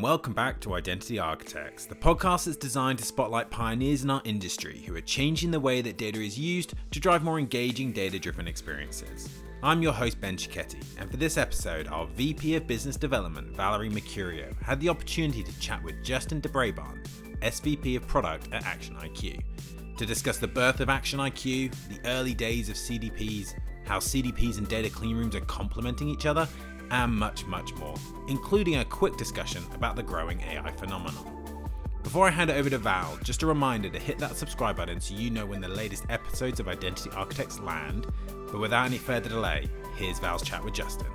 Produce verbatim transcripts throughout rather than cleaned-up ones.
and welcome back to Identity Architects, the podcast that's designed to spotlight pioneers in our industry who are changing the way that data is used to drive more engaging data-driven experiences. I'm your host, Ben Cicchetti, and for this episode, our V P of Business Development, Valerie Mercurio, had the opportunity to chat with Justin DeBrabant, S V P of Product at ActionIQ, to discuss the birth of ActionIQ, the early days of C D Ps, how C D Ps and data cleanrooms are complementing each other, and much, much more, including a quick discussion about the growing A I phenomenon. Before I hand it over to Val, just a reminder to hit that subscribe button so you know when the latest episodes of Identity Architects land. But without any further delay, here's Val's chat with Justin.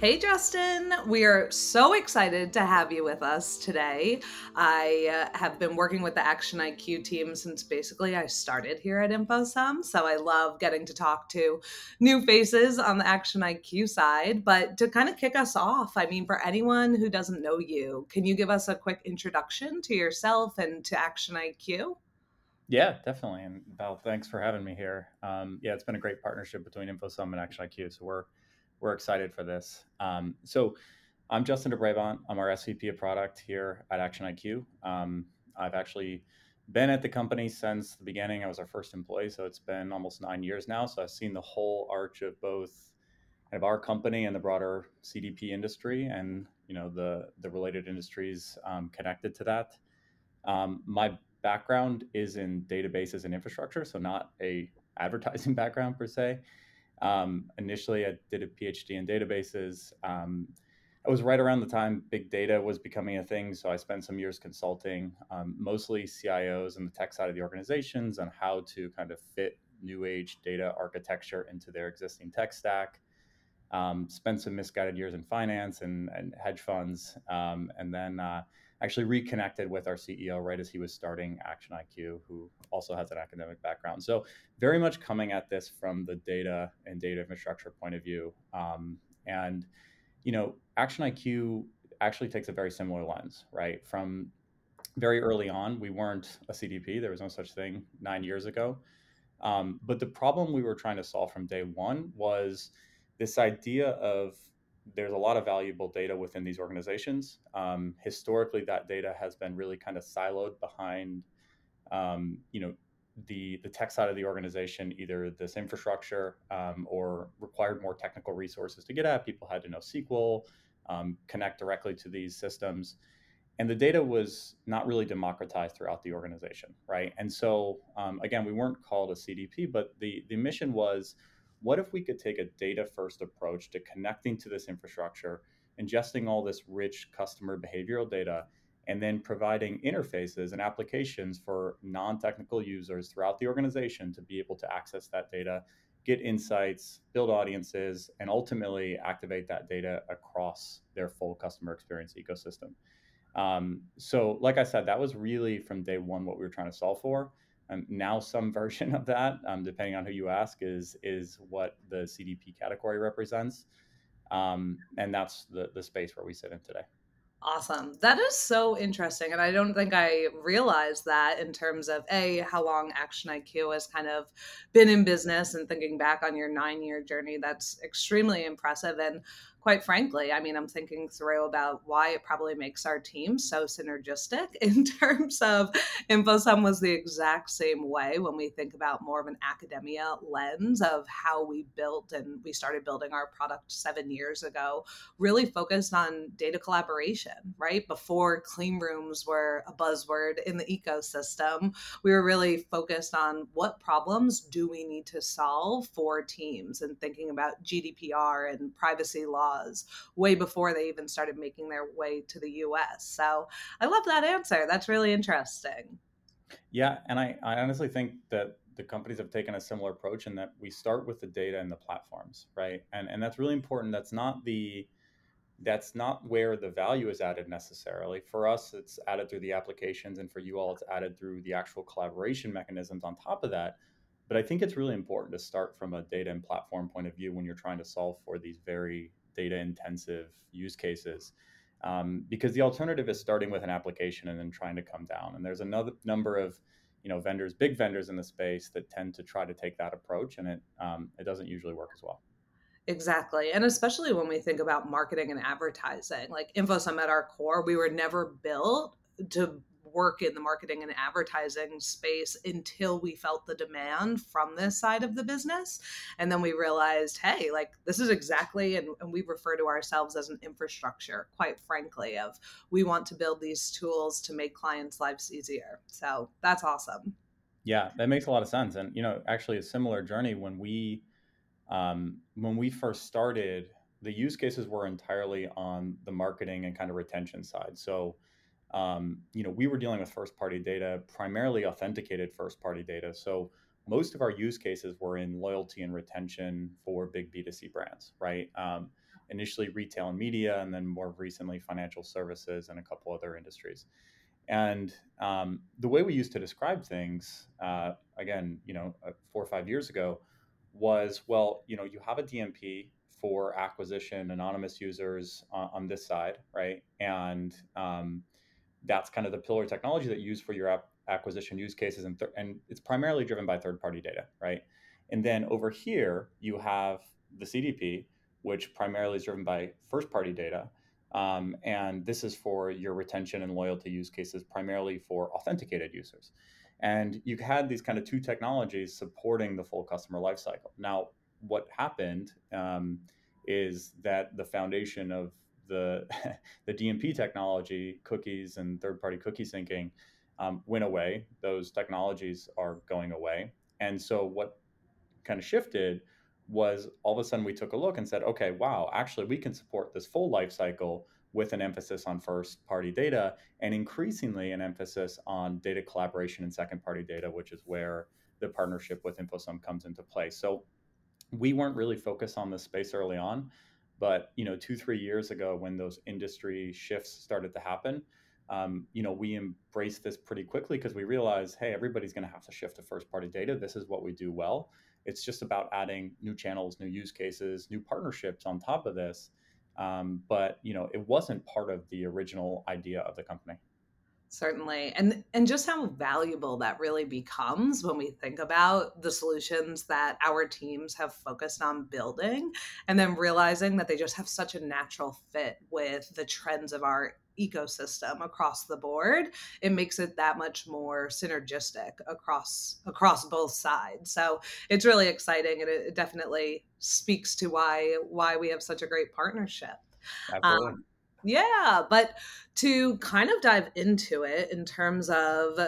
Hey, Justin. We are so excited to have you with us today. I uh, have been working with the ActionIQ team since basically I started here at InfoSum, so I love getting to talk to new faces on the ActionIQ side. But to kind of kick us off, I mean, for anyone who doesn't know you, can you give us a quick introduction to yourself and to ActionIQ? Yeah, definitely. And Val, thanks for having me here. Um, yeah, it's been a great partnership between InfoSum and ActionIQ, so we're We're excited for this. Um, so I'm Justin DeBrabant. I'm our S V P of product here at ActionIQ. Um, I've actually been at the company since the beginning. I was our first employee, so it's been almost nine years now. So I've seen the whole arch of both kind of our company and the broader C D P industry and, you know, the, the related industries um, connected to that. Um, my background is in databases and infrastructure, so not a advertising background per se. Um, initially, I did a PhD in databases. Um, I was right around the time big data was becoming a thing, so I spent some years consulting, um, mostly C I Os and the tech side of the organizations on how to kind of fit new age data architecture into their existing tech stack. Um, spent some misguided years in finance and, and hedge funds, um, and then uh, actually reconnected with our C E O right as he was starting ActionIQ, who also has an academic background. So very much coming at this from the data and data infrastructure point of view. Um, and, you know, ActionIQ actually takes a very similar lens, right? From very early on, we weren't a C D P. There was no such thing nine years ago. Um, but the problem we were trying to solve from day one was this idea of there's a lot of valuable data within these organizations. Um, historically, that data has been really kind of siloed behind, um, you know, the the tech side of the organization, either this infrastructure um, or required more technical resources to get at. People had to know S Q L, um, connect directly to these systems. And the data was not really democratized throughout the organization, right? And so, um, again, we weren't called a C D P, but the the mission was, what if we could take a data-first approach to connecting to this infrastructure, ingesting all this rich customer behavioral data, and then providing interfaces and applications for non-technical users throughout the organization to be able to access that data, get insights, build audiences, and ultimately activate that data across their full customer experience ecosystem. Um, so like I said, that was really from day one what we were trying to solve for. Um, now some version of that, um, depending on who you ask, is is what the C D P category represents. Um, and that's the, the space where we sit in today. Awesome. That is so interesting. And I don't think I realized that in terms of, A, how long ActionIQ has kind of been in business, and thinking back on your nine-year journey, that's extremely impressive. And quite frankly, I mean, I'm thinking through about why it probably makes our team so synergistic in terms of InfoSum was the exact same way when we think about more of an academia lens of how we built, and we started building our product seven years ago, really focused on data collaboration, right? Before clean rooms were a buzzword in the ecosystem, we were really focused on what problems do we need to solve for teams, and thinking about G D P R and privacy law way before they even started making their way to the U S. So I love that answer. That's really interesting. Yeah. And I, I honestly think that the companies have taken a similar approach in that we start with the data and the platforms, right? And and that's really important. That's not the that's not where the value is added necessarily. For us, it's added through the applications, and for you all, it's added through the actual collaboration mechanisms on top of that. But I think it's really important to start from a data and platform point of view when you're trying to solve for these very data-intensive use cases, um, because the alternative is starting with an application and then trying to come down. And there's another number of, you know, vendors, big vendors in the space that tend to try to take that approach, and it um, it doesn't usually work as well. Exactly. And especially when we think about marketing and advertising, like InfoSum at our core, we were never built to work in the marketing and advertising space until we felt the demand from this side of the business. And then we realized, hey, like this is exactly, and, and we refer to ourselves as an infrastructure, quite frankly, of we want to build these tools to make clients' lives easier. So that's awesome. Yeah, that makes a lot of sense. And, you know, actually a similar journey when we, um, when we first started, the use cases were entirely on the marketing and kind of retention side. So Um, you know, we were dealing with first-party data, primarily authenticated first-party data. So most of our use cases were in loyalty and retention for big B two C brands, right? Um, initially retail and media, and then more recently financial services and a couple other industries. And um, the way we used to describe things, uh, again, you know, uh, four or five years ago, was, well, you know, you have a D M P for acquisition, anonymous users uh, on this side, right? And um, that's kind of the pillar technology that you use for your app acquisition use cases. And, th- and it's primarily driven by third-party data, right? And then over here, you have the C D P, which primarily is driven by first-party data. Um, and this is for your retention and loyalty use cases, primarily for authenticated users. And you had these kind of two technologies supporting the full customer lifecycle. Now, what happened um, is that the foundation of the the D M P technology, cookies and third-party cookie syncing, um, went away. Those technologies are going away. And so what kind of shifted was all of a sudden we took a look and said, okay, wow, actually we can support this full life cycle with an emphasis on first-party data and increasingly an emphasis on data collaboration and second-party data, which is where the partnership with InfoSum comes into play. So we weren't really focused on this space early on. But, you know, two, three years ago, when those industry shifts started to happen, um, you know, we embraced this pretty quickly because we realized, hey, everybody's going to have to shift to first party data. This is what we do well. It's just about adding new channels, new use cases, new partnerships on top of this. Um, but, you know, it wasn't part of the original idea of the company. Certainly. And and just how valuable that really becomes when we think about the solutions that our teams have focused on building and then realizing that they just have such a natural fit with the trends of our ecosystem across the board. It makes it that much more synergistic across across both sides. So it's really exciting, and it definitely speaks to why why we have such a great partnership. Absolutely. Um, Yeah, but to kind of dive into it in terms of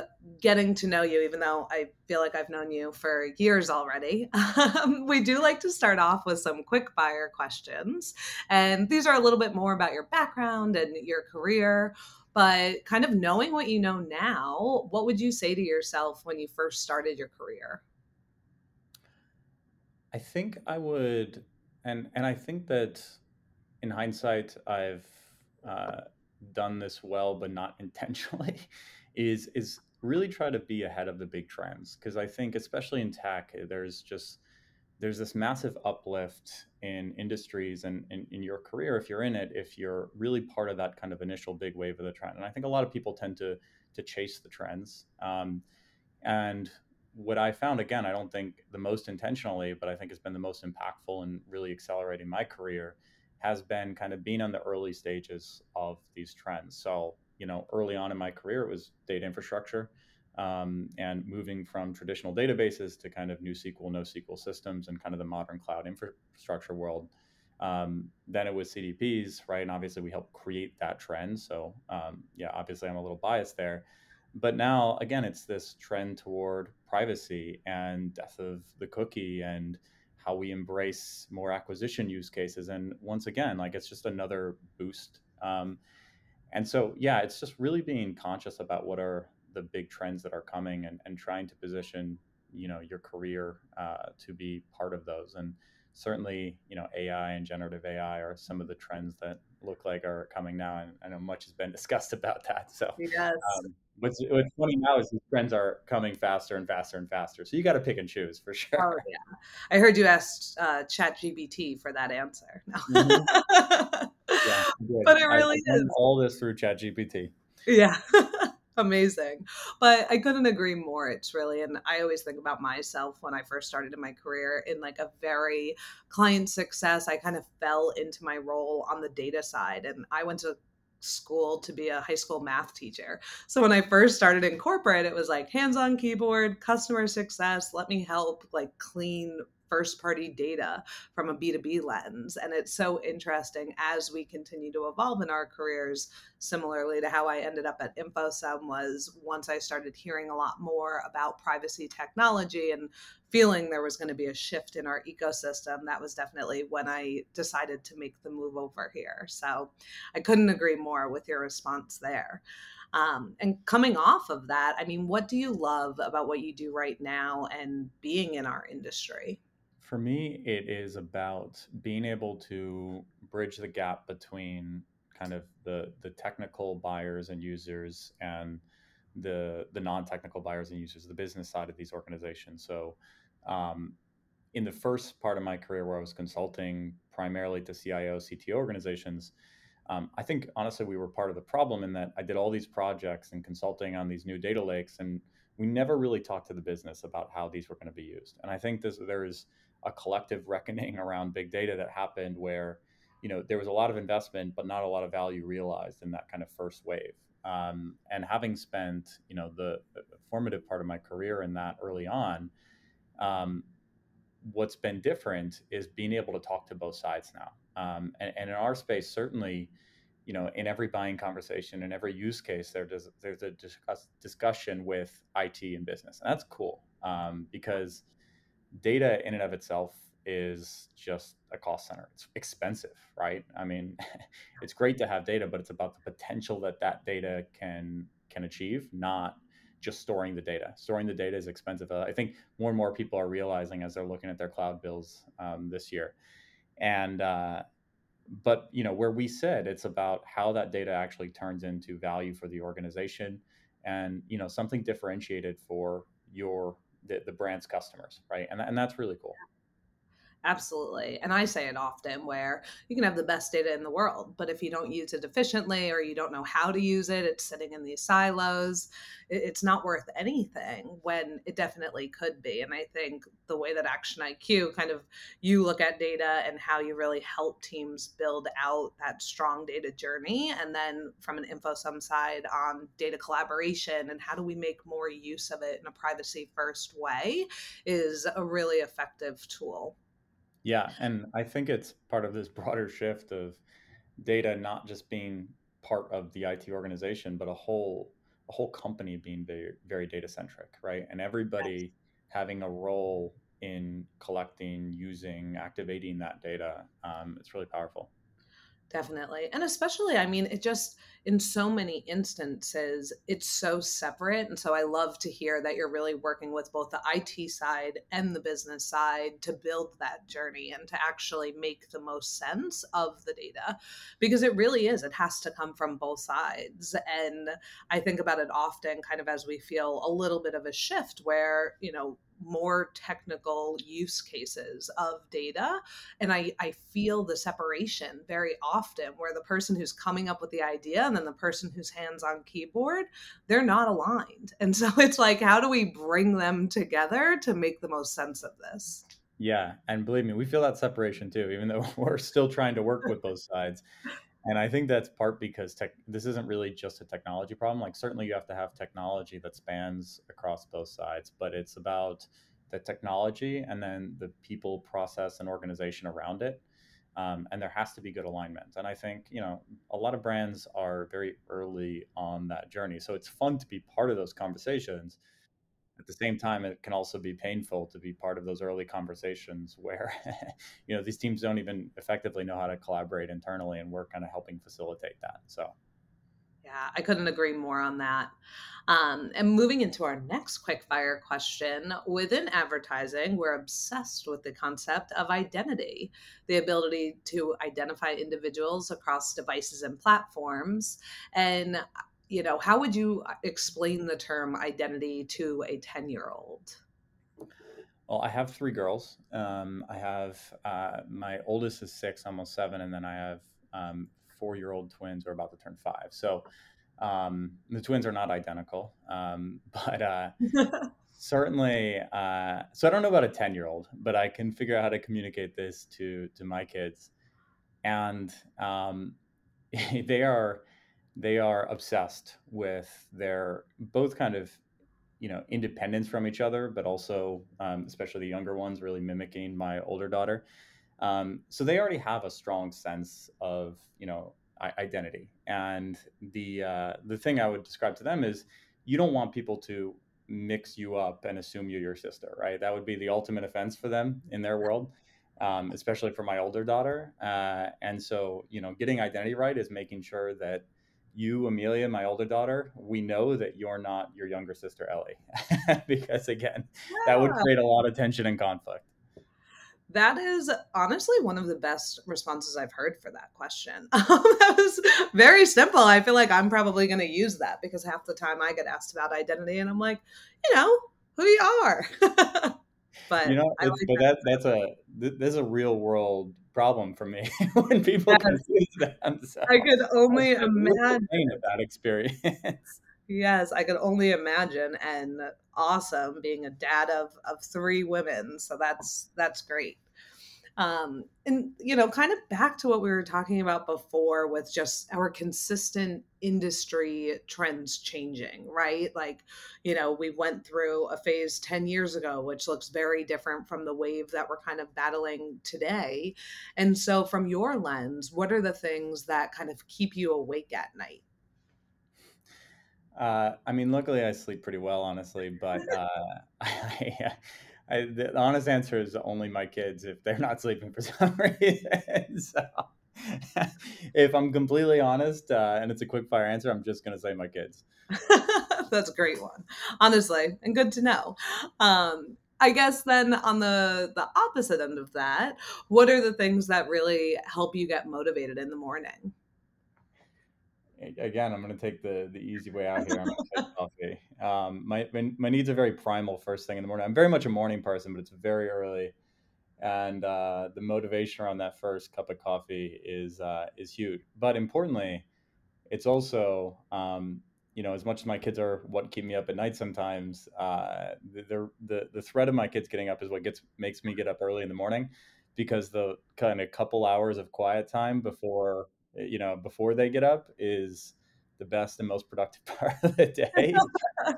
getting to know you, even though I feel like I've known you for years already, um, we do like to start off with some quick fire questions. And these are a little bit more about your background and your career, but kind of knowing what you know now, what would you say to yourself when you first started your career? I think I would, and and I think that in hindsight, I've Uh, done this well, but not intentionally, is is really try to be ahead of the big trends. Because I think, especially in tech, there's just there's this massive uplift in industries and in, in your career, if you're in it, if you're really part of that kind of initial big wave of the trend. And I think a lot of people tend to to chase the trends. Um, and what I found, again, I don't think the most intentionally, but I think it's been the most impactful in really accelerating my career, has been kind of being on the early stages of these trends. So, you know, early on in my career, it was data infrastructure um, and moving from traditional databases to kind of NewSQL, NoSQL systems and kind of the modern cloud infrastructure world. Um, then it was C D Ps, right? And obviously we helped create that trend. So um, yeah, obviously I'm a little biased there. But now, again, it's this trend toward privacy and death of the cookie and how we embrace more acquisition use cases. And once again, like it's just another boost. Um, and so, yeah, it's just really being conscious about what are the big trends that are coming and, and trying to position, you know, your career uh, to be part of those. And certainly, you know, A I and generative A I are some of the trends that look like are coming now. And I know much has been discussed about that. So yes. um, what's, what's funny now is these trends are coming faster and faster and faster. So you got to pick and choose for sure. Oh, yeah. I heard you asked uh, ChatGPT for that answer. No. Mm-hmm. Yeah, but it really I, I is. All this through ChatGPT. Yeah. Amazing. But I couldn't agree more. It's really, and I always think about myself when I first started in my career in like a very client success. I kind of fell into my role on the data side, and I went to school to be a high school math teacher. So when I first started in corporate, it was like hands-on keyboard, customer success, let me help like clean first party data from a B two B lens. And it's so interesting as we continue to evolve in our careers, similarly to how I ended up at InfoSum was once I started hearing a lot more about privacy technology and feeling there was going to be a shift in our ecosystem, that was definitely when I decided to make the move over here. So I couldn't agree more with your response there. Um, and coming off of that, I mean, what do you love about what you do right now and being in our industry? For me, it is about being able to bridge the gap between kind of the the technical buyers and users and the the non-technical buyers and users, the business side of these organizations. So um, in the first part of my career where I was consulting primarily to C I O, C T O organizations, um, I think honestly we were part of the problem in that I did all these projects and consulting on these new data lakes, and we never really talked to the business about how these were going to be used. And I think this, there is a collective reckoning around big data that happened where, you know, there was a lot of investment, but not a lot of value realized in that kind of first wave. Um, and having spent, you know, the, the formative part of my career in that early on, um, what's been different is being able to talk to both sides now. Um, and, and in our space, certainly, you know, in every buying conversation, in every use case, there does, there's a discuss, discussion with I T and business. And that's cool um, because data in and of itself is just a cost center. It's expensive, right? I mean, it's great to have data, but it's about the potential that that data can can achieve, not just storing the data. Storing the data is expensive. I think more and more people are realizing as they're looking at their cloud bills um, this year. And uh, but, you know, where we said it's about how that data actually turns into value for the organization and, you know, something differentiated for your The, the brand's customers, right? And, and that's really cool. Absolutely. And I say it often where you can have the best data in the world, but if you don't use it efficiently or you don't know how to use it, it's sitting in these silos. It's not worth anything when it definitely could be. And I think the way that ActionIQ kind of you look at data and how you really help teams build out that strong data journey. And then from an InfoSum side on data collaboration and how do we make more use of it in a privacy first way is a really effective tool. Yeah. And I think it's part of this broader shift of data not just being part of the I T organization, but a whole a whole company being very, very data centric, right? And everybody having a role in collecting, using, activating that data. Um, it's really powerful. Definitely. And especially, I mean, it just, in so many instances, it's so separate. And so I love to hear that you're really working with both the I T side and the business side to build that journey and to actually make the most sense of the data, because it really is, it has to come from both sides. And I think about it often kind of as we feel a little bit of a shift where, you know, more technical use cases of data. And I, I feel the separation very often where the person who's coming up with the idea and then the person who's hands on keyboard, they're not aligned. And so it's like, how do we bring them together to make the most sense of this? Yeah. And believe me, we feel that separation too, even though we're still trying to work with both sides. And I think that's part because tech, this isn't really just a technology problem. Like certainly you have to have technology that spans across both sides, but it's about the technology and then the people, process, and organization around it. Um, and there has to be good alignment. And I think, you know, a lot of brands are very early on that journey. So it's fun to be part of those conversations. At the same time, it can also be painful to be part of those early conversations where, you know, these teams don't even effectively know how to collaborate internally, and we're kind of helping facilitate that. So, yeah, I couldn't agree more on that. Um, and moving into our next quick fire question, within advertising, we're obsessed with the concept of identity, the ability to identify individuals across devices and platforms. And you know, how would you explain the term identity to a ten-year-old? Well, I have three girls. Um, I have, uh, my oldest is six, almost seven. And then I have um, four-year-old twins who are about to turn five. So Um, the twins are not identical, um, but uh, certainly, uh, so I don't know about a ten-year-old, but I can figure out how to communicate this to to my kids. And um, they are they are obsessed with their both kind of, you know, independence from each other, but also, um, especially the younger ones, really mimicking my older daughter. Um, so they already have a strong sense of, you know, identity. And the uh, the thing I would describe to them is, you don't want people to mix you up and assume you're your sister, right? That would be the ultimate offense for them in their world, um, especially for my older daughter. Uh, and so, you know, getting identity right is making sure that you, Amelia, my older daughter, we know that you're not your younger sister, Ellie, because again, yeah. that would create a lot of tension and conflict. That is honestly one of the best responses I've heard for that question. That was very simple. I feel like I'm probably going to use that, because half the time I get asked about identity and I'm like, you know, who you are. But you know, I like but that. that, that's a th- that's a real world problem for me when people yes. confuse them. So I could only I imagine that experience. Yes, I could only imagine. And awesome, being a dad of of three women. So that's that's great. Um, and, you know, kind of back to what we were talking about before with just our consistent industry trends changing, right? Like, you know, we went through a phase ten years ago, which looks very different from the wave that we're kind of battling today. And so from your lens, what are the things that kind of keep you awake at night? Uh, I mean, luckily I sleep pretty well, honestly, but uh, I, I I, the honest answer is only my kids if they're not sleeping for some reason. So if I'm completely honest, uh, and it's a quick fire answer, I'm just going to say my kids. That's a great one, honestly, and good to know. Um, I guess then on the, the opposite end of that, what are the things that really help you get motivated in the morning? Again, I'm going to take the, the easy way out here. I'm going to take coffee. Um, my, my needs are very primal first thing in the morning. I'm very much a morning person, but it's very early. And uh, the motivation around that first cup of coffee is uh, is huge. But importantly, it's also, um, you know, as much as my kids are what keep me up at night sometimes, uh, the, the, the threat of my kids getting up is what gets makes me get up early in the morning, because the kind of couple hours of quiet time before... you know, before they get up is the best and most productive part of the day.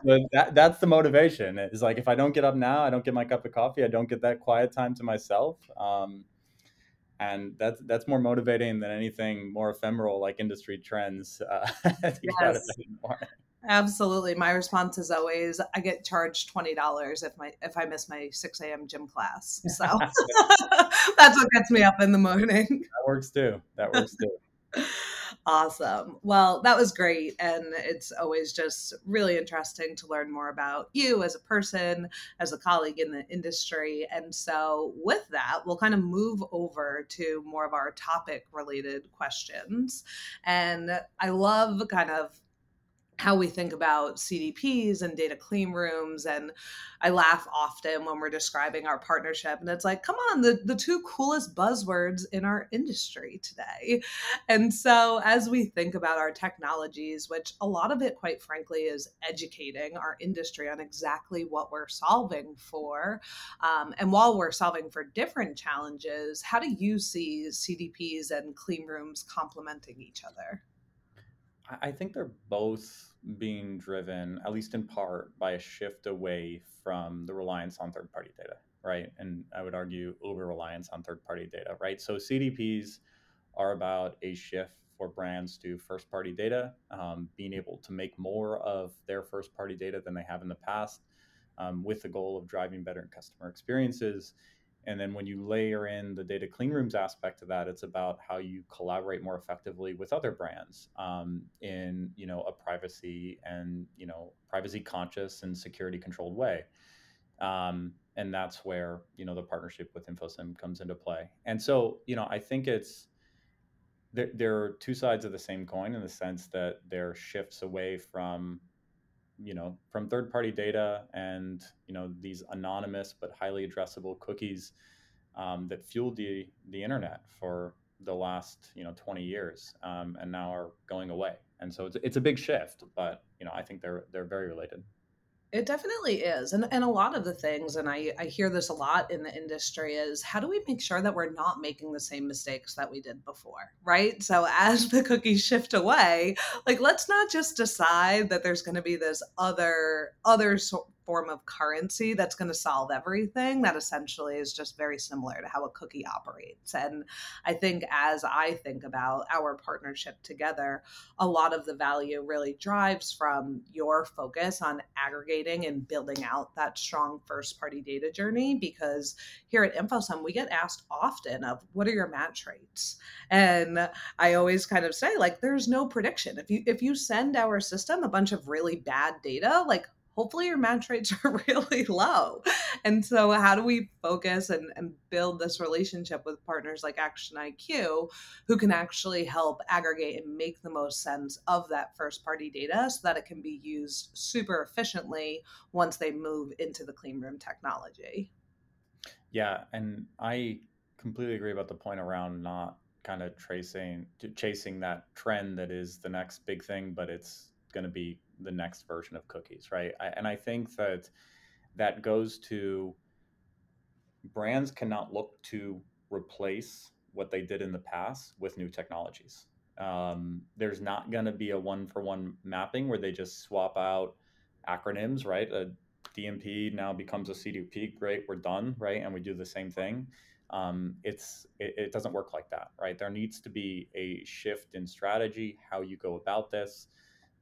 But that, that's the motivation. It's like, if I don't get up now, I don't get my cup of coffee, I don't get that quiet time to myself. Um, and that's, that's more motivating than anything more ephemeral, like industry trends. Uh, to get out of bed in the morning. Absolutely. My response is always, I get charged twenty dollars if my if I miss my six a.m. gym class. So that's what gets me up in the morning. That works too. That works too. Awesome. Well, that was great. And it's always just really interesting to learn more about you as a person, as a colleague in the industry. And so with that, we'll kind of move over to more of our topic related questions. And I love kind of how we think about C D Ps and data clean rooms. And I laugh often when we're describing our partnership, and it's like, come on, the, the two coolest buzzwords in our industry today. And so as we think about our technologies, which a lot of it, quite frankly, is educating our industry on exactly what we're solving for. Um, and while we're solving for different challenges, how do you see C D Ps and clean rooms complementing each other? I think they're both being driven, at least in part, by a shift away from the reliance on third-party data, right? And I would argue over-reliance on third-party data, right? So C D Ps are about a shift for brands to first-party data, um, being able to make more of their first-party data than they have in the past, um, with the goal of driving better customer experiences. And then when you layer in the data clean rooms aspect of that, it's about how you collaborate more effectively with other brands um, in, you know, a privacy and, you know, privacy conscious and security controlled way. Um, and that's where, you know, the partnership with InfoSum comes into play. And so, you know, I think it's, there, there are two sides of the same coin, in the sense that there are shifts away from, you know, from third-party data and, you know, these anonymous but highly addressable cookies um, that fueled the the internet for the last, you know, twenty years um, and now are going away. And so it's it's a big shift, but you know, I think they're they're very related. It definitely is. And and a lot of the things, and I, I hear this a lot in the industry, is how do we make sure that we're not making the same mistakes that we did before, right? So as the cookies shift away, like, let's not just decide that there's going to be this other, other so- form of currency that's going to solve everything. That essentially is just very similar to how a cookie operates. And I think as I think about our partnership together, a lot of the value really drives from your focus on aggregating and building out that strong first-party data journey, because here at InfoSum, we get asked often of, what are your match rates? And I always kind of say, like, there's no prediction. If you if you send our system a bunch of really bad data, like, hopefully your match rates are really low. And so how do we focus and, and build this relationship with partners like ActionIQ, who can actually help aggregate and make the most sense of that first party data so that it can be used super efficiently once they move into the clean room technology? Yeah, and I completely agree about the point around not kind of tracing, chasing that trend that is the next big thing, but it's going to be the next version of cookies, right? I, and I think that that goes to brands cannot look to replace what they did in the past with new technologies. Um, there's not going to be a one-for-one mapping where they just swap out acronyms, right? A D M P now becomes a C D P. Great, we're done, right? And we do the same thing. Um, it's it, it doesn't work like that, right? There needs to be a shift in strategy, how you go about this.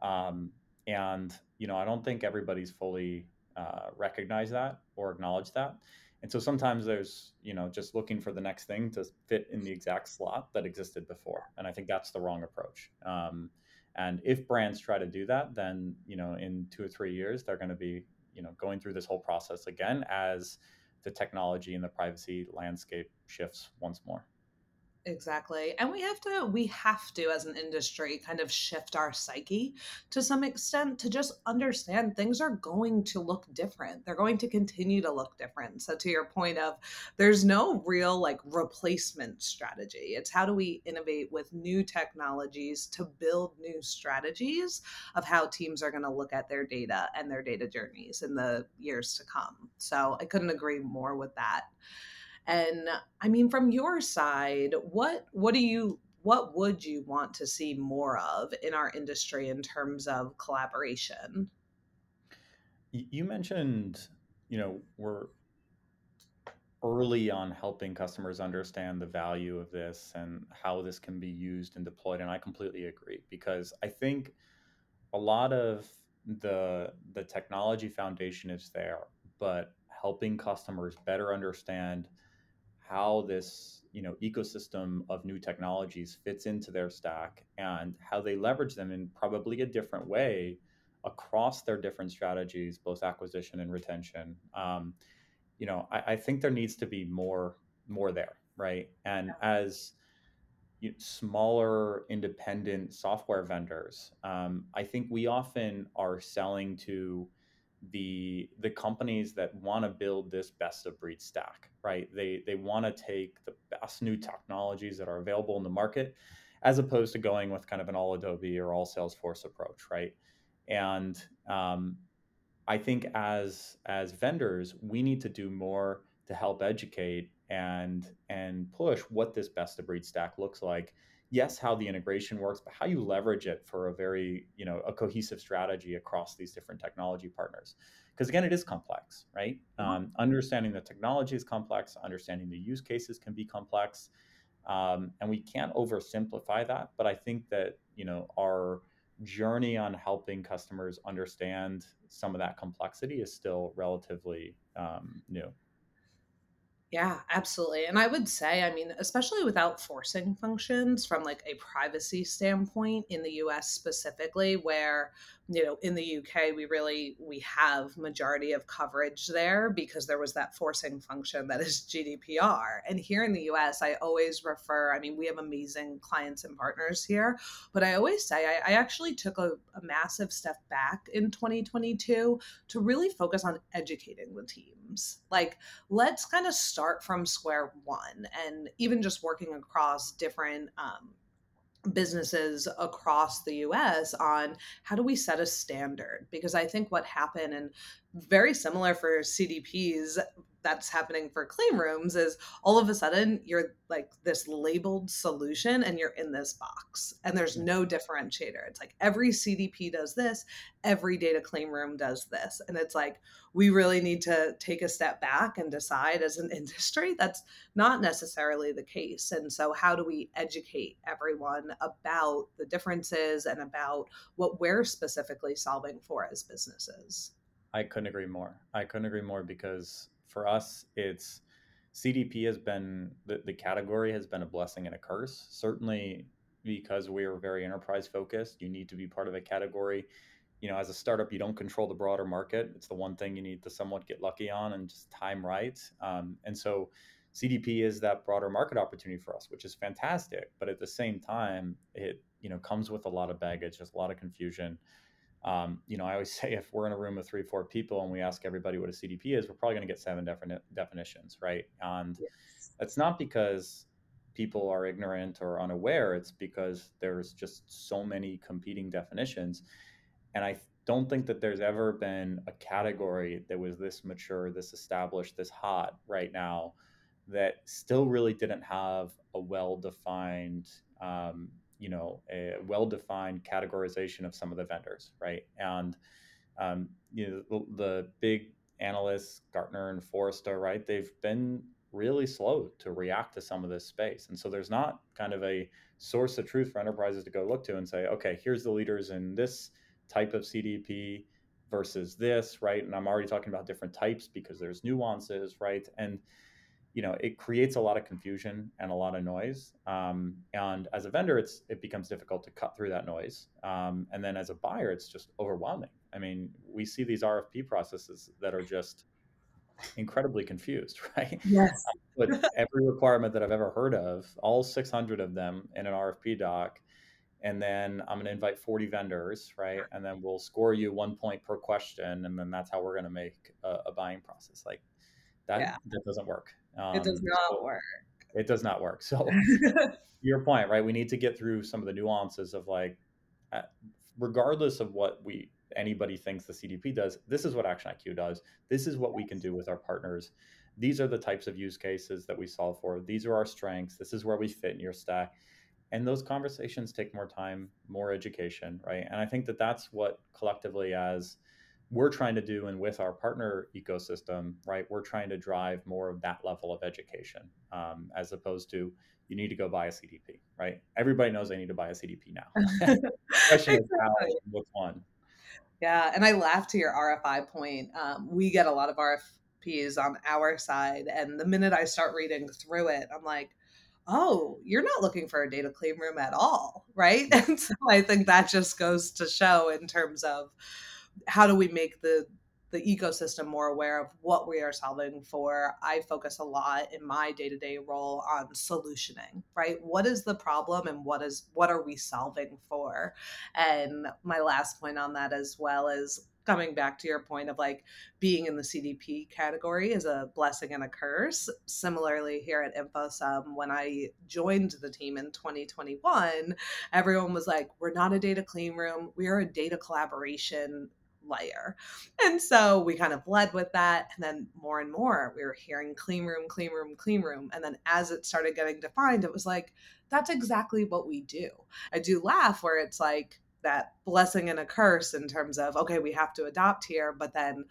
Um, and, you know, I don't think everybody's fully uh, recognized that or acknowledged that. And so sometimes there's, you know, just looking for the next thing to fit in the exact slot that existed before. And I think that's the wrong approach. Um, and if brands try to do that, then, you know, in two or three years, they're going to be, you know, going through this whole process again as the technology and the privacy landscape shifts once more. Exactly. And we have to, we have to, as an industry, kind of shift our psyche to some extent to just understand things are going to look different. They're going to continue to look different. So to your point of, there's no real like replacement strategy. It's how do we innovate with new technologies to build new strategies of how teams are going to look at their data and their data journeys in the years to come. So I couldn't agree more with that. And I mean, from your side, what what do you what would you want to see more of in our industry in terms of collaboration? You mentioned, you know, we're early on helping customers understand the value of this and how this can be used and deployed, and I completely agree, because I think a lot of the the technology foundation is there, but helping customers better understand how this, you know, ecosystem of new technologies fits into their stack and how they leverage them in probably a different way across their different strategies, both acquisition and retention. Um, you know, I, I think there needs to be more, more there, right? And as you know, smaller independent software vendors, um, I think we often are selling to the the companies that want to build this best of breed stack, right? They they want to take the best new technologies that are available in the market, as opposed to going with kind of an all Adobe or all Salesforce approach, right? And um, I think as as vendors, we need to do more to help educate and and push what this best of breed stack looks like. Yes, how the integration works, but how you leverage it for a very, you know, a cohesive strategy across these different technology partners. Because again, it is complex, right? Mm-hmm. Um, understanding the technology is complex, understanding the use cases can be complex. Um, and we can't oversimplify that, but I think that, you know, our journey on helping customers understand some of that complexity is still relatively um, new. Yeah, absolutely. And I would say, I mean, especially without forcing functions from like a privacy standpoint in the U S specifically, where, you know, in the U K, we really, we have majority of coverage there because there was that forcing function that is G D P R. And here in the U S, I always refer, I mean, we have amazing clients and partners here, but I always say I, I actually took a, a massive step back in twenty twenty-two to really focus on educating the teams. Like, let's kind of start from square one, and even just working across different um, businesses across the U S on how do we set a standard? Because I think what happened, and very similar for C D Ps, that's happening for clean rooms, is all of a sudden you're like this labeled solution and you're in this box and there's no differentiator. It's like every C D P does this, every data clean room does this. And it's like, we really need to take a step back and decide as an industry that's not necessarily the case. And so how do we educate everyone about the differences and about what we're specifically solving for as businesses? I couldn't agree more. I couldn't agree more because for us, it's C D P has been, the, the category has been a blessing and a curse, certainly because we are very enterprise focused. You need to be part of a category. You know, as a startup, you don't control the broader market. It's the one thing you need to somewhat get lucky on and just time right. Um, and so C D P is that broader market opportunity for us, which is fantastic. But at the same time, it, you know, comes with a lot of baggage, just a lot of confusion. Um, you know, I always say if we're in a room of three, four people and we ask everybody what a C D P is, we're probably going to get seven defini- definitions, right? And yes. That's not because people are ignorant or unaware. It's because there's just so many competing definitions. And I don't think that there's ever been a category that was this mature, this established, this hot right now that still really didn't have a well-defined um you know, a well-defined categorization of some of the vendors, right? And, um, you know, the big analysts, Gartner and Forrester, right, they've been really slow to react to some of this space. And so there's not kind of a source of truth for enterprises to go look to and say, okay, here's the leaders in this type of C D P versus this, right? And I'm already talking about different types because there's nuances, right? And you know, it creates a lot of confusion and a lot of noise. Um, and as a vendor, it's it becomes difficult to cut through that noise. Um, and then as a buyer, it's just overwhelming. I mean, we see these R F P processes that are just incredibly confused, right? Yes. Um, but every requirement that I've ever heard of, all six hundred of them in an R F P doc, and then I'm going to invite forty vendors, right? And then we'll score you one point per question, and then that's how we're going to make a, a buying process. Like that, yeah. that doesn't work. Um, it does not so work. It does not work. So your point, right? We need to get through some of the nuances of like, uh, regardless of what we anybody thinks the C D P does, this is what ActionIQ does. This is what we can do with our partners. These are the types of use cases that we solve for. These are our strengths. This is where we fit in your stack. And those conversations take more time, more education, right? And I think that that's what collectively as we're trying to do, and with our partner ecosystem, right, we're trying to drive more of that level of education um, as opposed to you need to go buy a C D P, right? Everybody knows they need to buy a C D P now. Especially exactly. With one. Yeah, and I laugh to your R F I point. Um, we get a lot of R F Ps on our side, and the minute I start reading through it, I'm like, oh, you're not looking for a data clean room at all, right? And so I think that just goes to show in terms of how do we make the the ecosystem more aware of what we are solving for? I focus a lot in my day-to-day role on solutioning, right? What is the problem and what is what are we solving for? And my last point on that as well is coming back to your point of like being in the C D P category is a blessing and a curse. Similarly, here at InfoSum, when I joined the team in twenty twenty-one, everyone was like, we're not a data clean room. We are a data collaboration layer. And so we kind of led with that. And then more and more, we were hearing clean room, clean room, clean room. And then as it started getting defined, it was like, that's exactly what we do. I do laugh where it's like, that blessing and a curse in terms of, okay, we have to adopt here, but then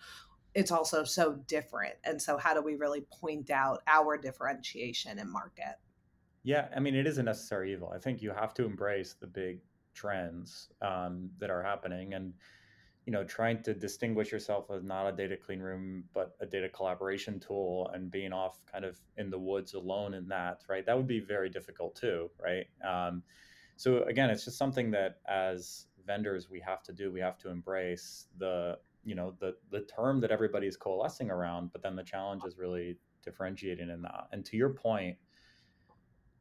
it's also so different. And so how do we really point out our differentiation in market? Yeah, I mean, it is a necessary evil. I think you have to embrace the big trends um, that are happening and, you know, trying to distinguish yourself as not a data clean room, but a data collaboration tool and being off kind of in the woods alone in that, right? That would be very difficult too, right? Um, So again, it's just something that as vendors, we have to do, we have to embrace the, you know, the, the term that everybody is coalescing around, but then the challenge is really differentiating in that. And to your point,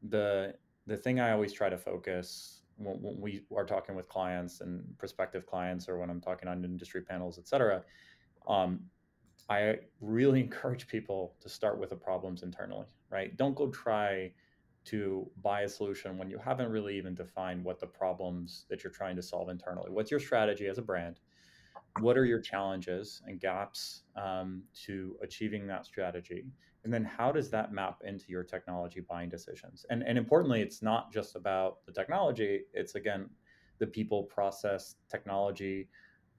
the, the thing I always try to focus when, when we are talking with clients and prospective clients, or when I'm talking on industry panels, et cetera, um, I really encourage people to start with the problems internally, right? Don't go try to buy a solution when you haven't really even defined what the problems that you're trying to solve internally. What's your strategy as a brand? What are your challenges and gaps um, to achieving that strategy? And then how does that map into your technology buying decisions? And, and importantly, it's not just about the technology. It's, again, the people, process, technology,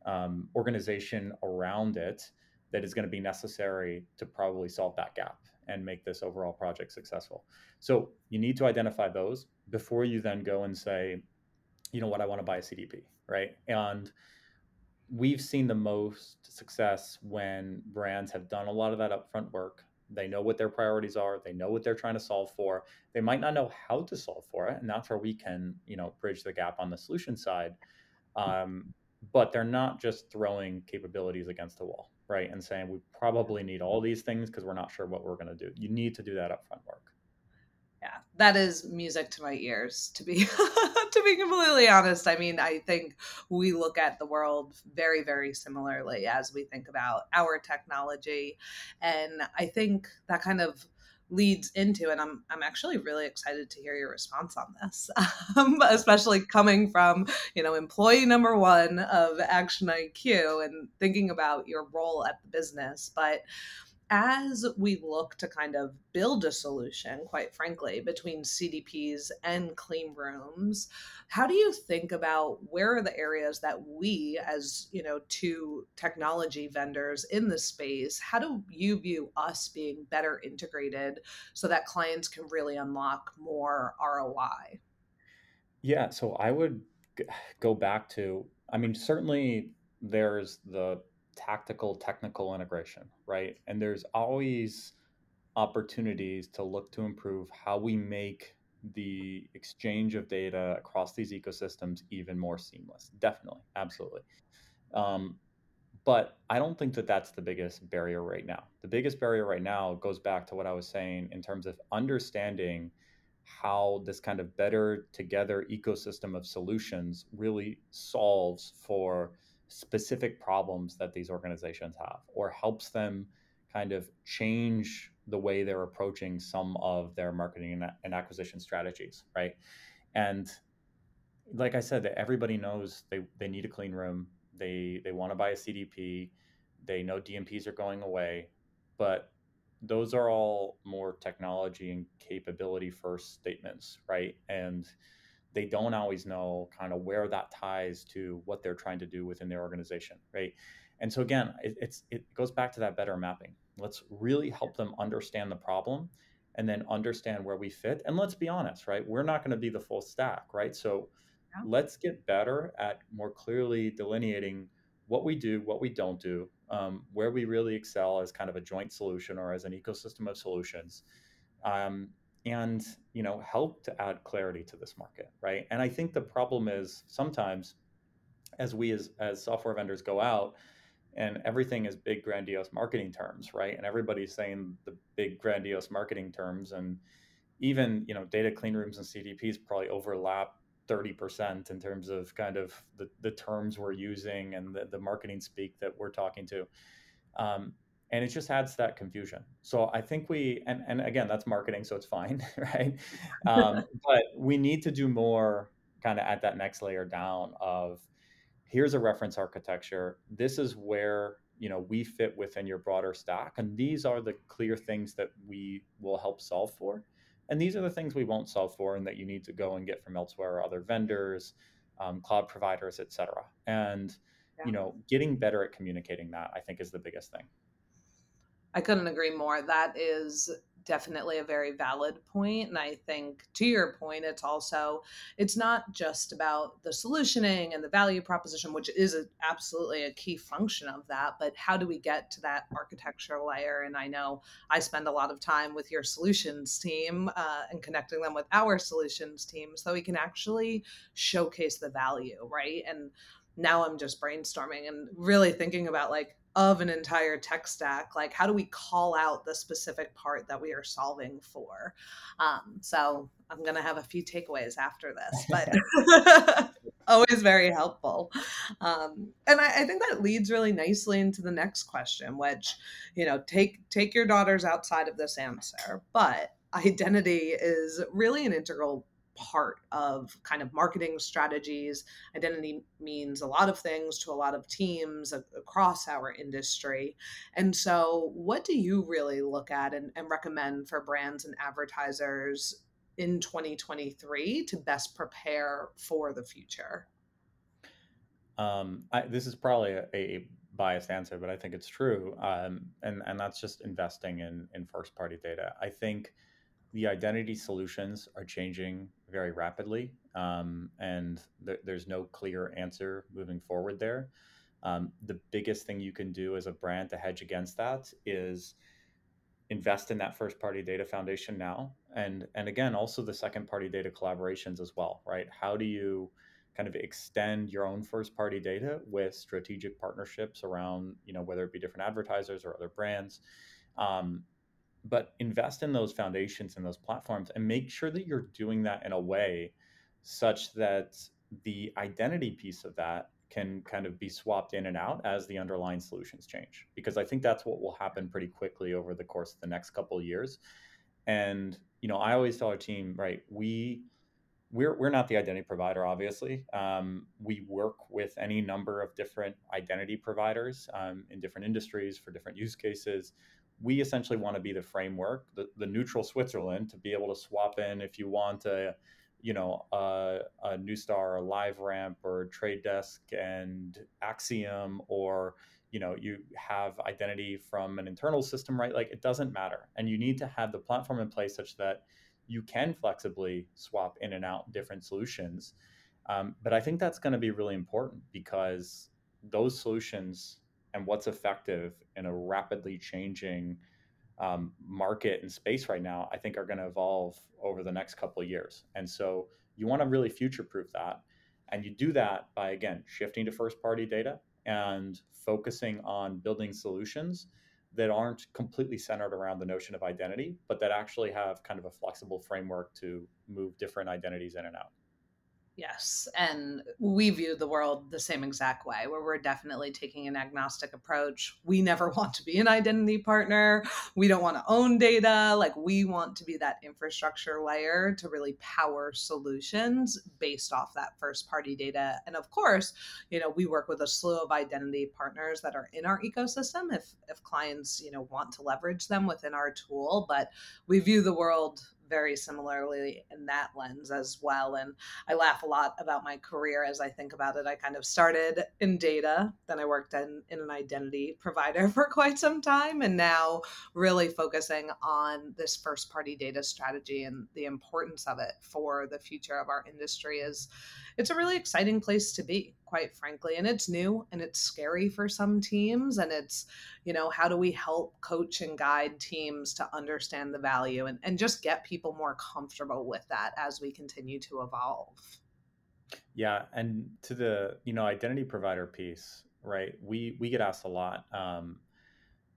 um, organization around it that is going to be necessary to probably solve that gap and make this overall project successful. So you need to identify those before you then go and say, you know what, I want to buy a C D P, right? And we've seen the most success when brands have done a lot of that upfront work. They know what their priorities are. They know what they're trying to solve for. They might not know how to solve for it. And that's where we can, you know, bridge the gap on the solution side. Um, but they're not just throwing capabilities against the wall, right? And saying, we probably need all these things because we're not sure what we're going to do. You need to do that upfront work. Yeah, that is music to my ears, to be to be completely honest. I mean, I think we look at the world very, very similarly as we think about our technology. And I think that kind of leads into, and I'm I'm actually really excited to hear your response on this, um, especially coming from, you know, employee number one of ActionIQ and thinking about your role at the business. But as we look to kind of build a solution, quite frankly, between C D Ps and clean rooms, how do you think about where are the areas that we, as, you know, two technology vendors in the space, how do you view us being better integrated so that clients can really unlock more R O I? Yeah, so I would go back to, I mean, certainly there's the tactical, technical integration, right? And there's always opportunities to look to improve how we make the exchange of data across these ecosystems even more seamless. Definitely, absolutely. Um, but I don't think that that's the biggest barrier right now. The biggest barrier right now goes back to what I was saying in terms of understanding how this kind of better together ecosystem of solutions really solves for specific problems that these organizations have, or helps them kind of change the way they're approaching some of their marketing and acquisition strategies, right? And like I said, that everybody knows they, they need a clean room, they they want to buy a C D P, they know D M Ps are going away, but those are all more technology and capability first statements, right? And they don't always know kind of where that ties to what they're trying to do within their organization, right? And so again, it, it's, it goes back to that better mapping. Let's really help them understand the problem and then understand where we fit. And let's be honest, right? We're not going to be the full stack, right? So yeah. Let's get better at more clearly delineating what we do, what we don't do, um, where we really excel as kind of a joint solution or as an ecosystem of solutions. Um, and, you know, help to add clarity to this market, right? And I think the problem is sometimes as we as, as software vendors go out and everything is big, grandiose marketing terms, right? And everybody's saying the big, grandiose marketing terms, and even, you know, data clean rooms and C D Ps probably overlap thirty percent in terms of kind of the, the terms we're using and the, the marketing speak that we're talking to. Um, And it just adds to that confusion. So I think we, and, and again, that's marketing, so it's fine, right? Um, but we need to do more kind of at that next layer down of, here's a reference architecture. This is where, you know, we fit within your broader stack. And these are the clear things that we will help solve for. And these are the things we won't solve for and that you need to go and get from elsewhere, or other vendors, um, cloud providers, et cetera. And, yeah. you know, getting better at communicating that, I think, is the biggest thing. I couldn't agree more. That is definitely a very valid point. And I think to your point, it's also, it's not just about the solutioning and the value proposition, which is a, absolutely a key function of that, but how do we get to that architecture layer? And I know I spend a lot of time with your solutions team uh, and connecting them with our solutions team so we can actually showcase the value, right? And now I'm just brainstorming and really thinking about like, of an entire tech stack, like how do we call out the specific part that we are solving for? Um, so I'm going to have a few takeaways after this, but always very helpful. Um, and I, I think that leads really nicely into the next question, which, you know, take, take your daughters outside of this answer, but identity is really an integral part of kind of marketing strategies. Identity means a lot of things to a lot of teams across our industry. And so what do you really look at and, and recommend for brands and advertisers in twenty twenty-three to best prepare for the future? Um, I, this is probably a, a biased answer, but I think it's true. Um, and, and that's just investing in, in first-party data. I think the identity solutions are changing very rapidly, um, and th- there's no clear answer moving forward there. Um, the biggest thing you can do as a brand to hedge against that is invest in that first-party data foundation now. And, and again, also the second-party data collaborations as well, right? How do you kind of extend your own first-party data with strategic partnerships around, you know, whether it be different advertisers or other brands? Um, But invest in those foundations and those platforms and make sure that you're doing that in a way such that the identity piece of that can kind of be swapped in and out as the underlying solutions change. Because I think that's what will happen pretty quickly over the course of the next couple of years. And, you know, I always tell our team, right, we, we're, we're not the identity provider, obviously. Um, we work with any number of different identity providers um, in different industries for different use cases. We essentially want to be the framework, the, the neutral Switzerland, to be able to swap in if you want a, you know, a, a Neustar or LiveRamp or Trade Desk and Acxiom, or, you know, you have identity from an internal system, right? Like, it doesn't matter. And you need to have the platform in place such that you can flexibly swap in and out different solutions. Um, but I think that's going to be really important, because those solutions and what's effective in a rapidly changing um, market and space right now, I think are going to evolve over the next couple of years. And so you want to really future-proof that. And you do that by, again, shifting to first-party data and focusing on building solutions that aren't completely centered around the notion of identity, but that actually have kind of a flexible framework to move different identities in and out. Yes. And we view the world the same exact way, where we're definitely taking an agnostic approach. We never want to be an identity partner. We don't want to own data. Like, we want to be that infrastructure layer to really power solutions based off that first party data. And of course, you know, we work with a slew of identity partners that are in our ecosystem if, if clients, you know, want to leverage them within our tool, but we view the world very similarly in that lens as well. And I laugh a lot about my career as I think about it. I kind of started in data, then I worked in, in an identity provider for quite some time, and now really focusing on this first party data strategy and the importance of it for the future of our industry. Is it's a really exciting place to be, quite frankly, and it's new and it's scary for some teams. And it's, you know, how do we help coach and guide teams to understand the value and, and just get people more comfortable with that as we continue to evolve? Yeah. And to the, you know, identity provider piece, right? We, we get asked a lot. Um,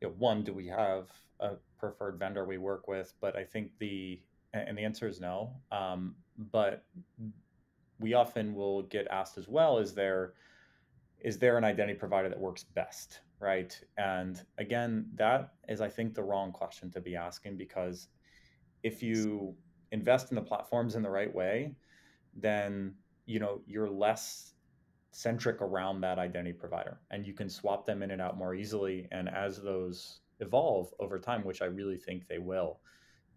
you know, one, do we have a preferred vendor we work with? But I think the, and the answer is no. Um, but we often will get asked as well, is there, is there an identity provider that works best, right? And again, that is, I think, the wrong question to be asking, because if you invest in the platforms in the right way, then, you know, you're less centric around that identity provider, and you can swap them in and out more easily. And as those evolve over time, which I really think they will,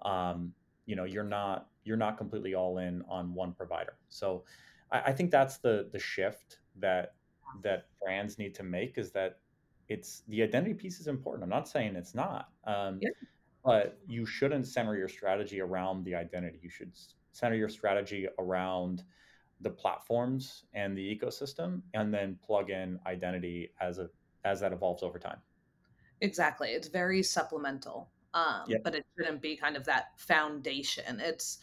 um, you know, you're not, you're not completely all in on one provider. So I, I think that's the the shift that that brands need to make, is that it's, the identity piece is important. I'm not saying it's not, um, yeah. but you shouldn't center your strategy around the identity. You should center your strategy around the platforms and the ecosystem, and then plug in identity as a as that evolves over time. Exactly. It's very supplemental. Um, yep. But it shouldn't be kind of that foundation. It's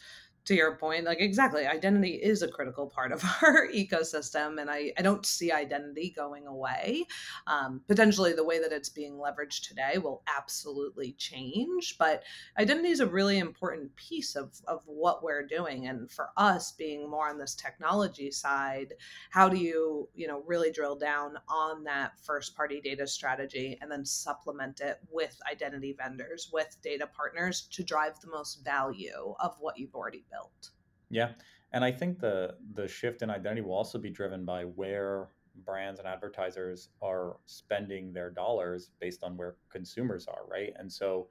to your point, like exactly, identity is a critical part of our ecosystem. And I, I don't see identity going away. Um, potentially the way that it's being leveraged today will absolutely change, but identity is a really important piece of, of what we're doing. And for us being more on this technology side, how do you, you know, really drill down on that first party data strategy and then supplement it with identity vendors, with data partners to drive the most value of what you've already built. Yeah. And I think the the shift in identity will also be driven by where brands and advertisers are spending their dollars based on where consumers are, right? And so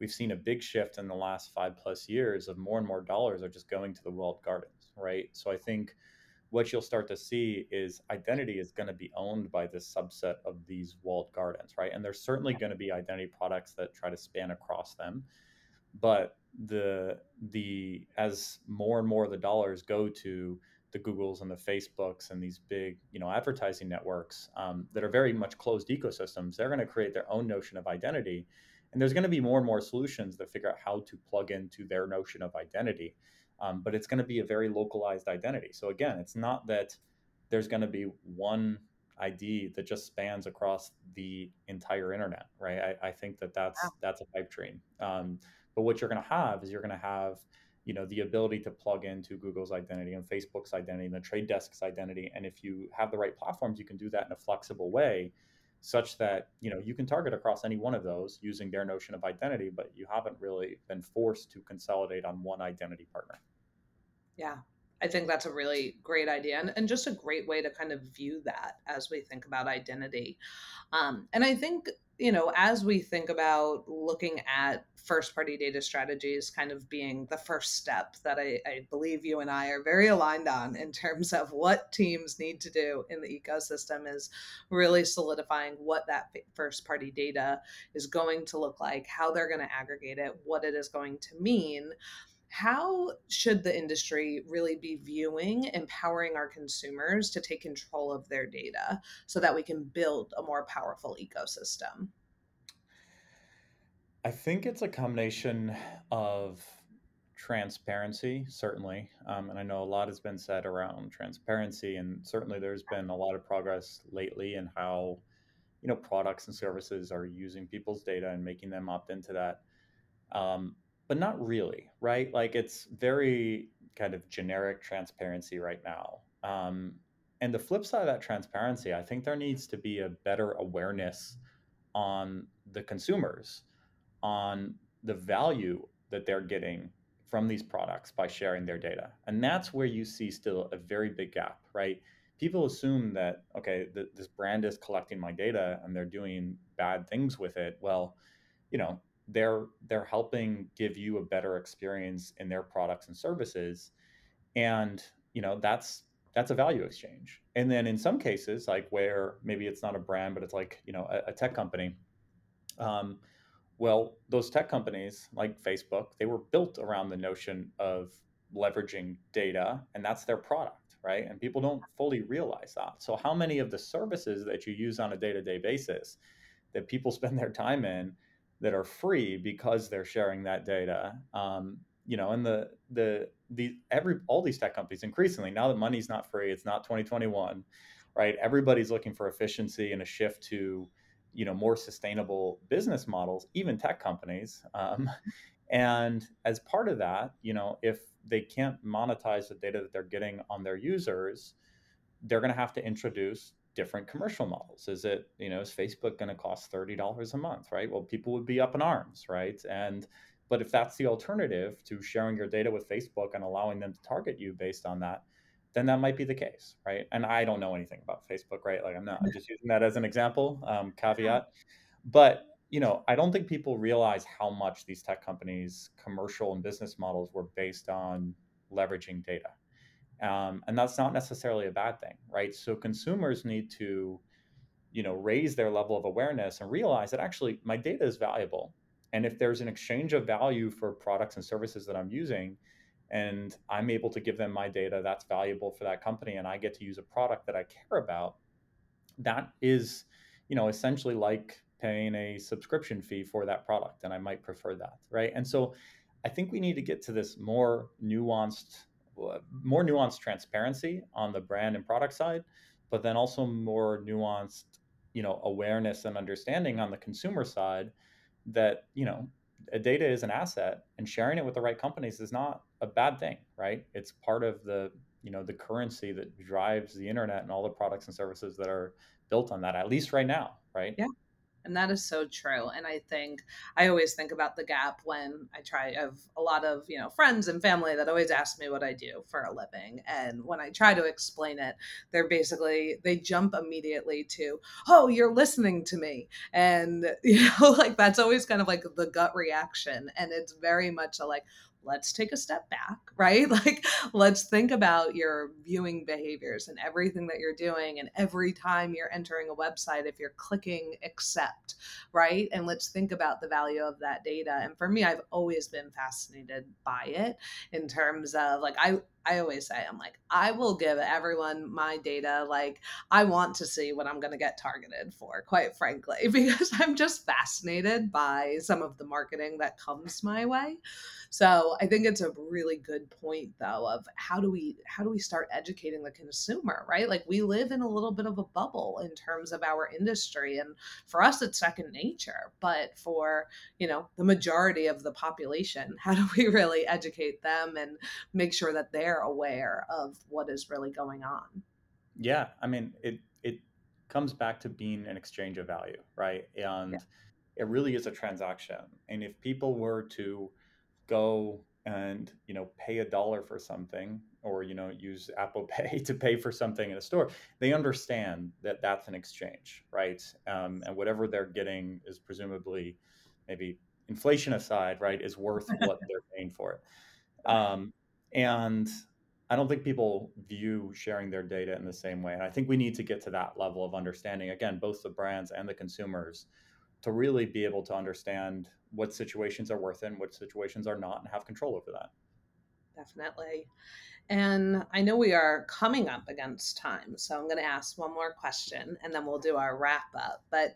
we've seen a big shift in the last five plus years of more and more dollars are just going to the walled gardens, right? So I think what you'll start to see is identity is going to be owned by this subset of these walled gardens, right? And there's certainly going to be identity products that try to span across them. But the the as more and more of the dollars go to the Googles and the Facebooks and these big, you know, advertising networks um, that are very much closed ecosystems, they're going to create their own notion of identity. And there's going to be more and more solutions that figure out how to plug into their notion of identity. Um, but it's going to be a very localized identity. So again, it's not that there's going to be one I D that just spans across the entire internet, right? I, I think that that's, wow. that's a pipe dream. Um, but what you're going to have is you're going to have, you know, the ability to plug into Google's identity and Facebook's identity and the Trade Desk's identity. And if you have the right platforms, you can do that in a flexible way such that, you know, you can target across any one of those using their notion of identity, but you haven't really been forced to consolidate on one identity partner. Yeah, I think that's a really great idea and, and just a great way to kind of view that as we think about identity. Um, and I think, you know, as we think about looking at first party data strategies kind of being the first step that I, I believe you and I are very aligned on in terms of what teams need to do in the ecosystem is really solidifying what that first party data is going to look like, how they're going to aggregate it, what it is going to mean. How should the industry really be viewing, empowering our consumers to take control of their data so that we can build a more powerful ecosystem? I think it's a combination of transparency, certainly. Um, and I know a lot has been said around transparency, and certainly there's been a lot of progress lately in how, you know, products and services are using people's data and making them opt into that. Um, But not really, right? Like it's very kind of generic transparency right now. Um, and the flip side of that transparency, I think there needs to be a better awareness on the consumers, on the value that they're getting from these products by sharing their data. And that's where you see still a very big gap, right? People assume that, okay, th- this brand is collecting my data and they're doing bad things with it. Well, you know, They're they're helping give you a better experience in their products and services, and you know that's that's a value exchange. And then in some cases, like where maybe it's not a brand, but it's like you know a, a tech company. Um, well, those tech companies like Facebook, they were built around the notion of leveraging data, and that's their product, right? And people don't fully realize that. So how many of the services that you use on a day-to-day basis that people spend their time in that are free because they're sharing that data, um, you know, and the the the every all these tech companies increasingly now that money's not free, it's not twenty twenty-one, right? Everybody's looking for efficiency and a shift to, you know, more sustainable business models, even tech companies. Um, and as part of that, you know, if they can't monetize the data that they're getting on their users, they're going to have to introduce different commercial models. Is it, you know, is Facebook going to cost thirty dollars a month, right? Well, people would be up in arms, right? And, but if that's the alternative to sharing your data with Facebook and allowing them to target you based on that, then that might be the case, right? And I don't know anything about Facebook, right? Like I'm not, I'm just using that as an example, um, caveat. But, you know, I don't think people realize how much these tech companies' commercial and business models were based on leveraging data. Um, and that's not necessarily a bad thing, right? So consumers need to, you know, raise their level of awareness and realize that actually my data is valuable. And if there's an exchange of value for products and services that I'm using, and I'm able to give them my data that's valuable for that company, and I get to use a product that I care about, that is, you know, essentially like paying a subscription fee for that product. And I might prefer that, right? And so I think we need to get to this more nuanced, more nuanced transparency on the brand and product side, but then also more nuanced, you know, awareness and understanding on the consumer side that, you know, data is an asset, and sharing it with the right companies is not a bad thing, right? It's part of the, you know, the currency that drives the internet and all the products and services that are built on that, at least right now, right? Yeah. And that is so true. And I think I always think about the gap when I try I have a lot of, you know, friends and family that always ask me what I do for a living. And when I try to explain it, they're basically, they jump immediately to, oh, you're listening to me. And, you know, like that's always kind of like the gut reaction. And it's very much a like, let's take a step back, right? Like, let's think about your viewing behaviors and everything that you're doing. And every time you're entering a website, if you're clicking accept, right? And let's think about the value of that data. And for me, I've always been fascinated by it in terms of like, I, I always say, I'm like, I will give everyone my data. Like, I want to see what I'm going to get targeted for, quite frankly, because I'm just fascinated by some of the marketing that comes my way. So I think it's a really good point, though, of how do we how do we start educating the consumer, right? Like, we live in a little bit of a bubble in terms of our industry. And for us, it's second nature. But for, you know, the majority of the population, how do we really educate them and make sure that they're aware of what is really going on? Yeah, I mean, it it comes back to being an exchange of value, right? And yeah. It really is a transaction. And if people were to go and, you know, pay a dollar for something, or, you know, use Apple Pay to pay for something in a store, they understand that that's an exchange, right? Um, and whatever they're getting is presumably, maybe inflation aside, right, is worth what they're paying for it. Um, And I don't think people view sharing their data in the same way. And I think we need to get to that level of understanding, again, both the brands and the consumers, to really be able to understand what situations are worth it and what situations are not, and have control over that. Definitely. And I know we are coming up against time, so I'm going to ask one more question and then we'll do our wrap up. But,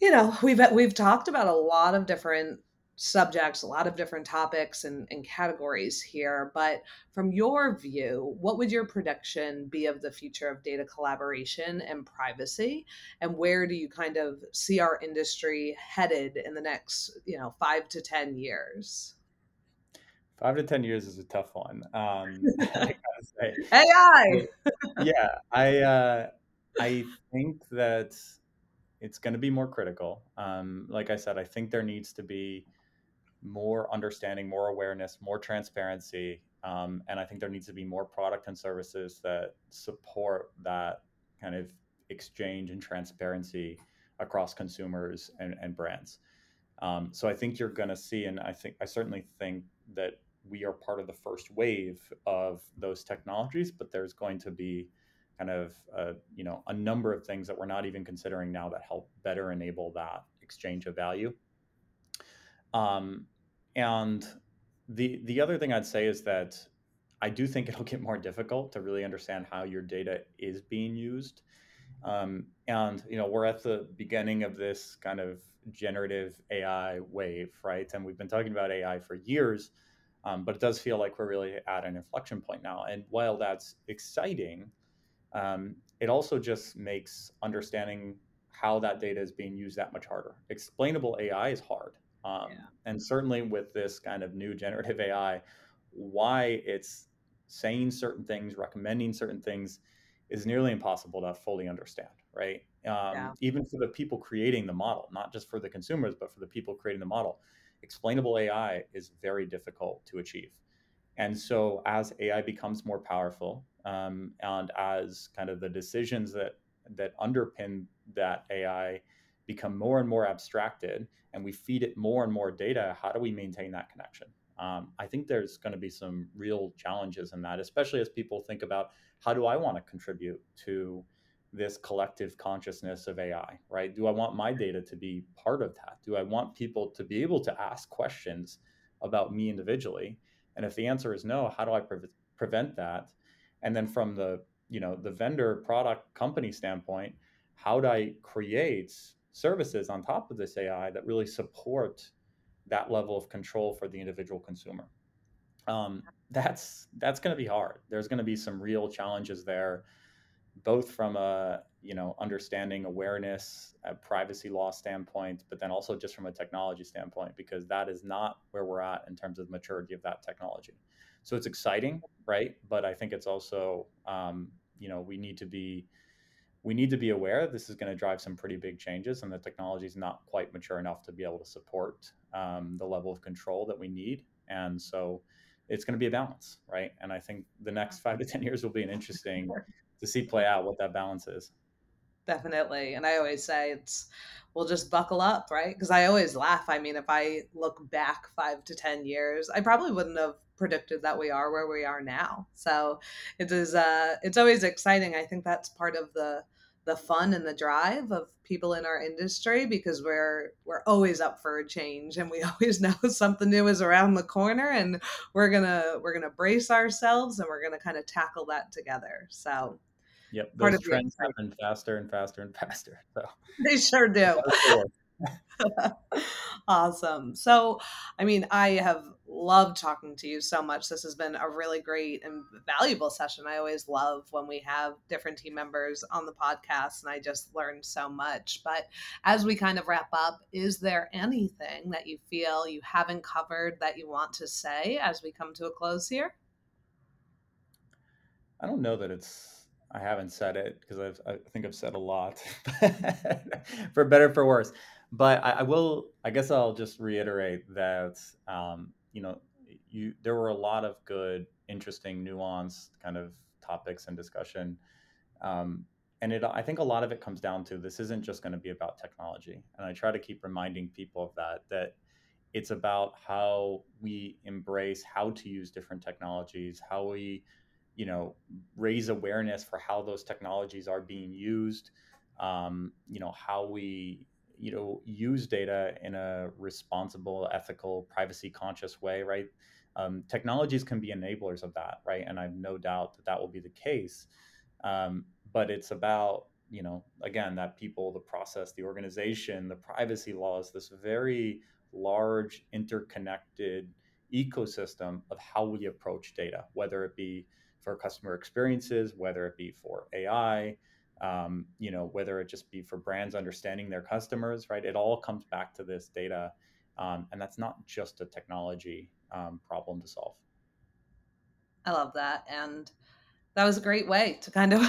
you know, we've we've talked about a lot of different subjects, a lot of different topics and, and categories here. But from your view, what would your prediction be of the future of data collaboration and privacy? And where do you kind of see our industry headed in the next, you know, five to ten years? Five to ten years is a tough one. Um, I gotta say. A I. Yeah, I uh, I think that it's going to be more critical. Um, like I said, I think there needs to be more understanding, more awareness, more transparency. Um, and I think there needs to be more product and services that support that kind of exchange and transparency across consumers and, and brands. Um, so I think you're going to see, and I think I certainly think that we are part of the first wave of those technologies, but there's going to be kind of, uh, you know, a number of things that we're not even considering now that help better enable that exchange of value. Um, and the the other thing I'd say is that I do think it'll get more difficult to really understand how your data is being used. Um, and, you know, we're at the beginning of this kind of generative A I wave, right? And we've been talking about A I for years, um, but it does feel like we're really at an inflection point now. And while that's exciting, um, it also just makes understanding how that data is being used that much harder. Explainable A I is hard. Um, yeah. And certainly with this kind of new generative A I, why it's saying certain things, recommending certain things is nearly impossible to fully understand, right? Um, yeah. Even for the people creating the model, not just for the consumers, but for the people creating the model, explainable A I is very difficult to achieve. And so as A I becomes more powerful, um, and as kind of the decisions that that underpin that A I become more and more abstracted, and we feed it more and more data, how do we maintain that connection? Um, I think there's going to be some real challenges in that, especially as people think about, how do I want to contribute to this collective consciousness of A I, right? Do I want my data to be part of that? Do I want people to be able to ask questions about me individually? And if the answer is no, how do I pre- prevent that? And then from the, you know, the vendor, product, company standpoint, how do I create services on top of this A I that really support that level of control for the individual consumer. Um, that's that's going to be hard. There's going to be some real challenges there, both from a you know understanding, awareness, a privacy law standpoint, but then also just from a technology standpoint, because that is not where we're at in terms of maturity of that technology. So it's exciting, right? But I think it's also um, you know we need to be we need to be aware this is going to drive some pretty big changes, and the technology is not quite mature enough to be able to support um, the level of control that we need. And so it's going to be a balance, right? And I think the next five to ten years will be an interesting to see play out what that balance is. Definitely. And I always say it's, we'll just buckle up, right? Because I always laugh. I mean, if I look back five to ten years, I probably wouldn't have predicted that we are where we are now. So it is, uh, it's always exciting. I think that's part of the the fun and the drive of people in our industry, because we're we're always up for a change, and we always know something new is around the corner, and we're gonna we're gonna brace ourselves, and we're gonna kind of tackle that together. So, yep, those trends happen faster and faster and faster. So they sure do. Awesome. So, I mean, I have loved talking to you so much. This has been a really great and valuable session. I always love when we have different team members on the podcast, and I just learned so much. But as we kind of wrap up, is there anything that you feel you haven't covered that you want to say as we come to a close here? I don't know that it's I haven't said it, because I've, I think I've said a lot, for better, for worse. But I, I will, I guess I'll just reiterate that, um, you know, you there were a lot of good, interesting, nuanced kind of topics and discussion. Um, and it, I think a lot of it comes down to this isn't just going to be about technology. And I try to keep reminding people of that, that it's about how we embrace how to use different technologies, how we you know, raise awareness for how those technologies are being used, um, you know, how we, you know, use data in a responsible, ethical, privacy conscious way, right? Um, technologies can be enablers of that, right? And I have no doubt that that will be the case. Um, but it's about, you know, again, that people, the process, the organization, the privacy laws, this very large interconnected ecosystem of how we approach data, whether it be for customer experiences, whether it be for A I, um, you know, whether it just be for brands understanding their customers, right? It all comes back to this data. Um, and that's not just a technology um, problem to solve. I love that. And that was a great way to kind of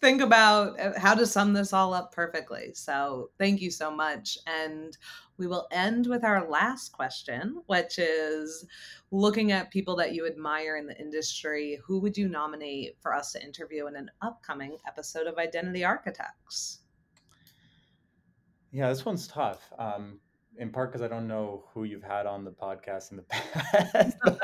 think about how to sum this all up perfectly. So thank you so much. And we will end with our last question, which is looking at people that you admire in the industry. Who would you nominate for us to interview in an upcoming episode of Identity Architects? Yeah, this one's tough, um, in part because I don't know who you've had on the podcast in the past, but,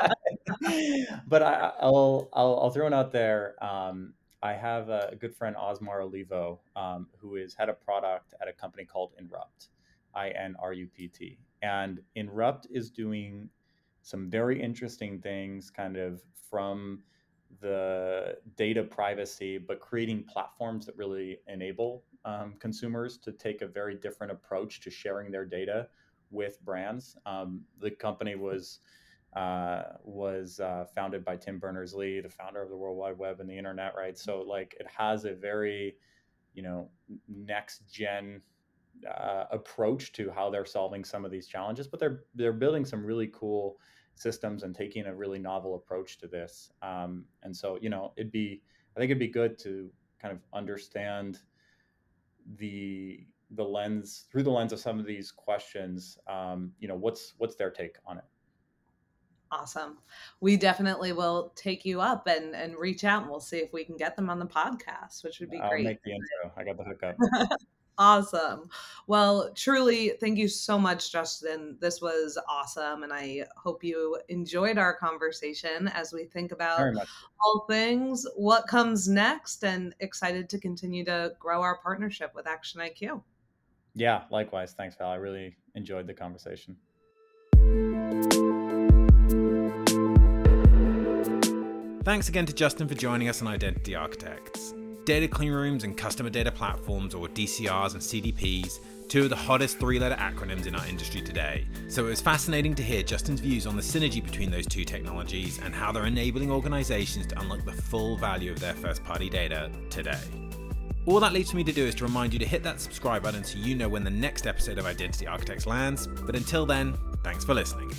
but I, I'll, I'll I'll throw one out there. Um, I have a good friend, Osmar Olivo, um, who is head of product at a company called Inrupt, I N R U P T. And Inrupt is doing some very interesting things kind of from the data privacy, but creating platforms that really enable um, consumers to take a very different approach to sharing their data with brands. Um, the company was uh, was uh, founded by Tim Berners-Lee, the founder of the World Wide Web and the internet, right? So like it has a very, you know, next gen Uh, approach to how they're solving some of these challenges, but they're they're building some really cool systems and taking a really novel approach to this. Um, and so, you know, it'd be I think it'd be good to kind of understand the the lens through the lens of some of these questions. Um, you know, what's what's their take on it? Awesome. We definitely will take you up and, and reach out, and we'll see if we can get them on the podcast, which would be I'll great. I'll make the intro. I got the hookup. Awesome. Well, truly, thank you so much, Justin. This was awesome. And I hope you enjoyed our conversation as we think about all things, what comes next, and excited to continue to grow our partnership with ActionIQ. Yeah, likewise. Thanks, Val. I really enjoyed the conversation. Thanks again to Justin for joining us on Identity Architects. Data cleanrooms and customer data platforms, or D C Rs and C D Ps, two of the hottest three-letter acronyms in our industry today. So it was fascinating to hear Justin's views on the synergy between those two technologies and how they're enabling organizations to unlock the full value of their first-party data today. All that leaves for me to do is to remind you to hit that subscribe button so you know when the next episode of Identity Architects lands. But until then, thanks for listening.